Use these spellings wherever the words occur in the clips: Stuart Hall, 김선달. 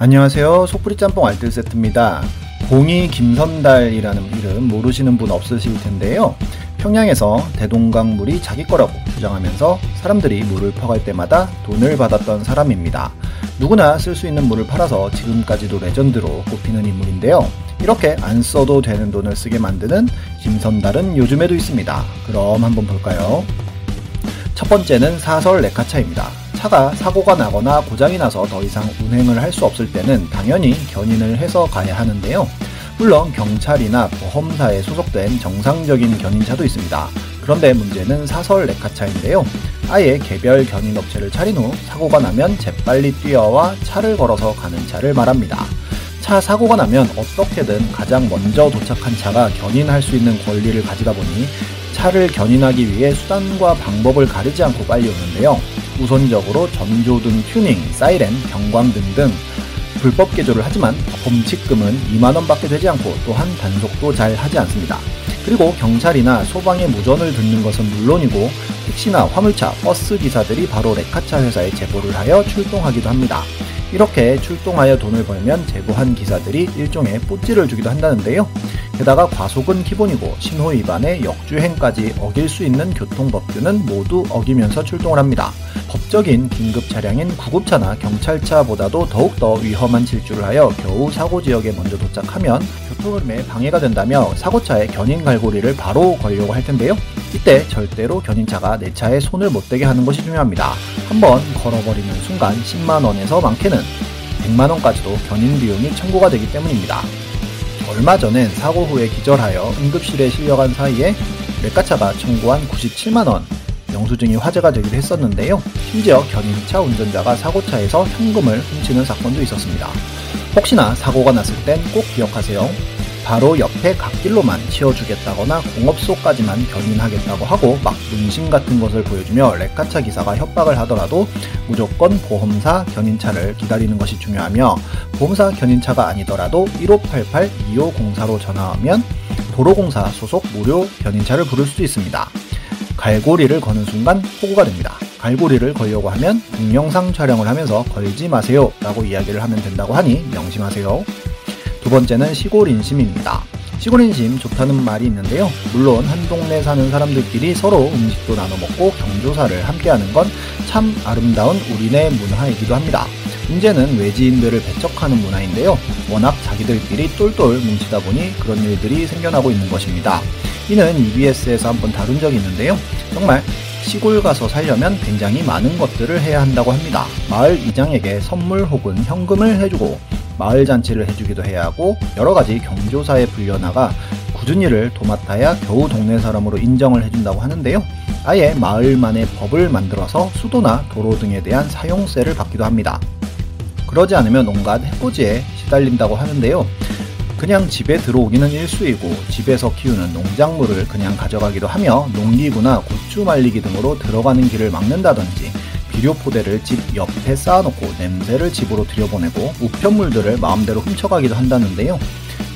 안녕하세요. 속풀이 짬뽕 알뜰세트입니다. 봉이 김선달이라는 이름 모르시는 분 없으실 텐데요. 평양에서 대동강물이 자기 거라고 주장하면서 사람들이 물을 퍼갈 때마다 돈을 받았던 사람입니다. 누구나 쓸 수 있는 물을 팔아서 지금까지도 레전드로 꼽히는 인물인데요. 이렇게 안 써도 되는 돈을 쓰게 만드는 김선달은 요즘에도 있습니다. 그럼 한번 볼까요? 첫 번째는 사설 레카차입니다. 차가 사고가 나거나 고장이 나서 더 이상 운행을 할 수 없을 때는 당연히 견인을 해서 가야 하는데요. 물론 경찰이나 보험사에 소속된 정상적인 견인차도 있습니다. 그런데 문제는 사설 레카차인데요. 아예 개별 견인업체를 차린 후 사고가 나면 재빨리 뛰어와 차를 걸어서 가는 차를 말합니다. 차 사고가 나면 어떻게든 가장 먼저 도착한 차가 견인할 수 있는 권리를 가지다 보니 차를 견인하기 위해 수단과 방법을 가리지 않고 빨리 오는데요. 우선적으로 전조등 튜닝, 사이렌, 경광 등등 불법 개조를 하지만 범칙금은 2만원밖에 되지 않고 또한 단속도 잘 하지 않습니다. 그리고 경찰이나 소방의 무전을 듣는 것은 물론이고 택시나 화물차, 버스 기사들이 바로 레카차 회사에 제보를 하여 출동하기도 합니다. 이렇게 출동하여 돈을 벌면 제보한 기사들이 일종의 뽀찌를 주기도 한다는데요. 게다가 과속은 기본이고 신호위반에 역주행까지 어길 수 있는 교통법규는 모두 어기면서 출동을 합니다. 법적인 긴급차량인 구급차나 경찰차보다도 더욱더 위험한 질주를 하여 겨우 사고지역에 먼저 도착하면 교통흐름에 방해가 된다며 사고차의 견인 갈고리를 바로 걸려고 할 텐데요. 이때 절대로 견인차가 내 차에 손을 못 대게 하는 것이 중요합니다. 한번 걸어버리는 순간 10만원에서 많게는 100만원까지도 견인 비용이 청구가 되기 때문입니다. 얼마 전엔 사고 후에 기절하여 응급실에 실려간 사이에 레카차가 청구한 97만원 영수증이 화제가 되기도 했었는데요. 심지어 견인차 운전자가 사고차에서 현금을 훔치는 사건도 있었습니다. 혹시나 사고가 났을 땐 꼭 기억하세요. 바로 옆에 갓길로만 치워주겠다거나 공업소까지만 견인하겠다고 하고 막 문신 같은 것을 보여주며 레카차 기사가 협박을 하더라도 무조건 보험사 견인차를 기다리는 것이 중요하며 보험사 견인차가 아니더라도 1588-2504로 전화하면 도로공사 소속 무료 견인차를 부를 수도 있습니다. 갈고리를 거는 순간 호구가 됩니다. 갈고리를 걸려고 하면 동영상 촬영을 하면서 걸지 마세요 라고 이야기를 하면 된다고 하니 명심하세요. 두 번째는 시골인심입니다. 시골인심 좋다는 말이 있는데요. 물론 한 동네 사는 사람들끼리 서로 음식도 나눠먹고 경조사를 함께하는 건 참 아름다운 우리네 문화이기도 합니다. 문제는 외지인들을 배척하는 문화인데요. 워낙 자기들끼리 똘똘 뭉치다 보니 그런 일들이 생겨나고 있는 것입니다. 이는 EBS에서 한번 다룬 적이 있는데요. 정말 시골 가서 살려면 굉장히 많은 것들을 해야 한다고 합니다. 마을 이장에게 선물 혹은 현금을 해주고 마을 잔치를 해주기도 해야 하고 여러가지 경조사에 불려나가 굳은 일을 도맡아야 겨우 동네 사람으로 인정을 해준다고 하는데요. 아예 마을만의 법을 만들어서 수도나 도로 등에 대한 사용세를 받기도 합니다. 그러지 않으면 온갖 해코지에 시달린다고 하는데요. 그냥 집에 들어오기는 일수이고 집에서 키우는 농작물을 그냥 가져가기도 하며 농기구나 고추 말리기 등으로 들어가는 길을 막는다든지 비료 포대를 집 옆에 쌓아놓고 냄새를 집으로 들여보내고 우편물들을 마음대로 훔쳐가기도 한다는데요.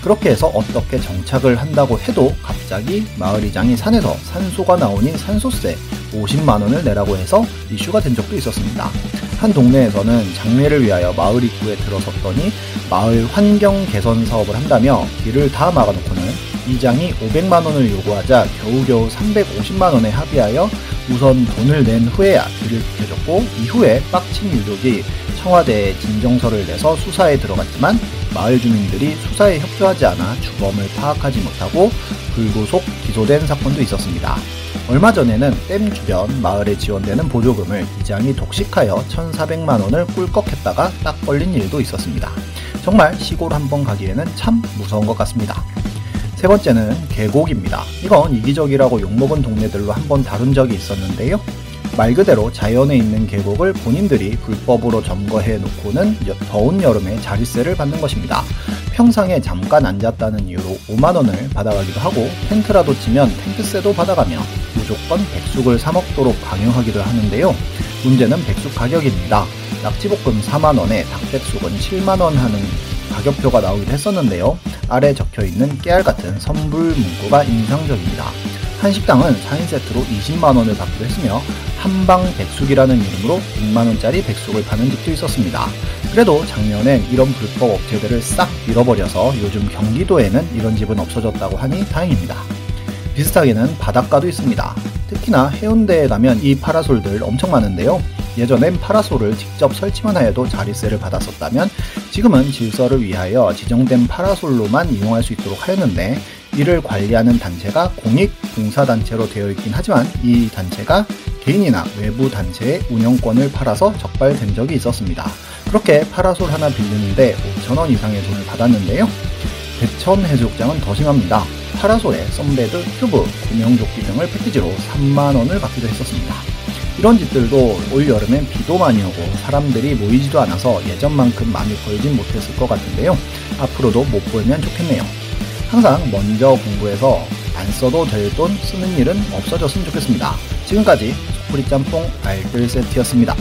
그렇게 해서 어떻게 정착을 한다고 해도 갑자기 마을이장이 산에서 산소가 나오니 산소세 50만원을 내라고 해서 이슈가 된 적도 있었습니다. 한 동네에서는 장례를 위하여 마을 입구에 들어섰더니 마을 환경 개선 사업을 한다며 길을 다 막아놓고는 이장이 500만원을 요구하자 겨우겨우 350만원에 합의하여 우선 돈을 낸 후에야 길을 지켜줬고 이후에 빡친 유족이 청와대에 진정서를 내서 수사에 들어갔지만 마을 주민들이 수사에 협조하지 않아 주범을 파악하지 못하고 불구속 기소된 사건도 있었습니다. 얼마 전에는 댐 주변 마을에 지원되는 보조금을 이장이 독식하여 1,400만원을 꿀꺽했다가 딱 걸린 일도 있었습니다. 정말 시골 한번 가기에는 참 무서운 것 같습니다. 세 번째는 계곡입니다. 이건 이기적이라고 욕먹은 동네들로 한번 다룬 적이 있었는데요. 말 그대로 자연에 있는 계곡을 본인들이 불법으로 점거해 놓고는 더운 여름에 자릿세를 받는 것입니다. 평상에 잠깐 앉았다는 이유로 5만원을 받아가기도 하고 텐트라도 치면 텐트세도 받아가며 무조건 백숙을 사 먹도록 강요하기도 하는데요. 문제는 백숙 가격입니다. 낙지볶음 4만원에 닭백숙은 7만원 하는 가격표가 나오기도 했었는데요. 아래 적혀있는 깨알 같은 선불 문구가 인상적입니다. 한 식당은 4인 세트로 20만원을 받기도 했으며 한방 백숙이라는 이름으로 6만원짜리 백숙을 파는 집도 있었습니다. 그래도 작년엔 이런 불법 업체들을 싹 밀어버려서 요즘 경기도에는 이런 집은 없어졌다고 하니 다행입니다. 비슷하게는 바닷가도 있습니다. 특히나 해운대에 가면 이 파라솔들 엄청 많은데요. 예전엔 파라솔을 직접 설치만 하여도 자릿세를 받았었다면 지금은 질서를 위하여 지정된 파라솔로만 이용할 수 있도록 하였는데 이를 관리하는 단체가 공익봉사단체로 되어 있긴 하지만 이 단체가 개인이나 외부 단체의 운영권을 팔아서 적발된 적이 있었습니다. 그렇게 파라솔 하나 빌리는데 5,000원 이상의 돈을 받았는데요. 대천해수욕장은 더 심합니다. 파라솔에 썬베드, 큐브, 구명조끼 등을 패키지로 3만원을 받기도 했었습니다. 이런 집들도 올여름엔 비도 많이 오고 사람들이 모이지도 않아서 예전만큼 많이 벌진 못했을 것 같은데요. 앞으로도 못 벌면 좋겠네요. 항상 먼저 공부해서 안 써도 될 돈 쓰는 일은 없어졌으면 좋겠습니다. 지금까지 소프리 짬뽕 알뜰 세트였습니다.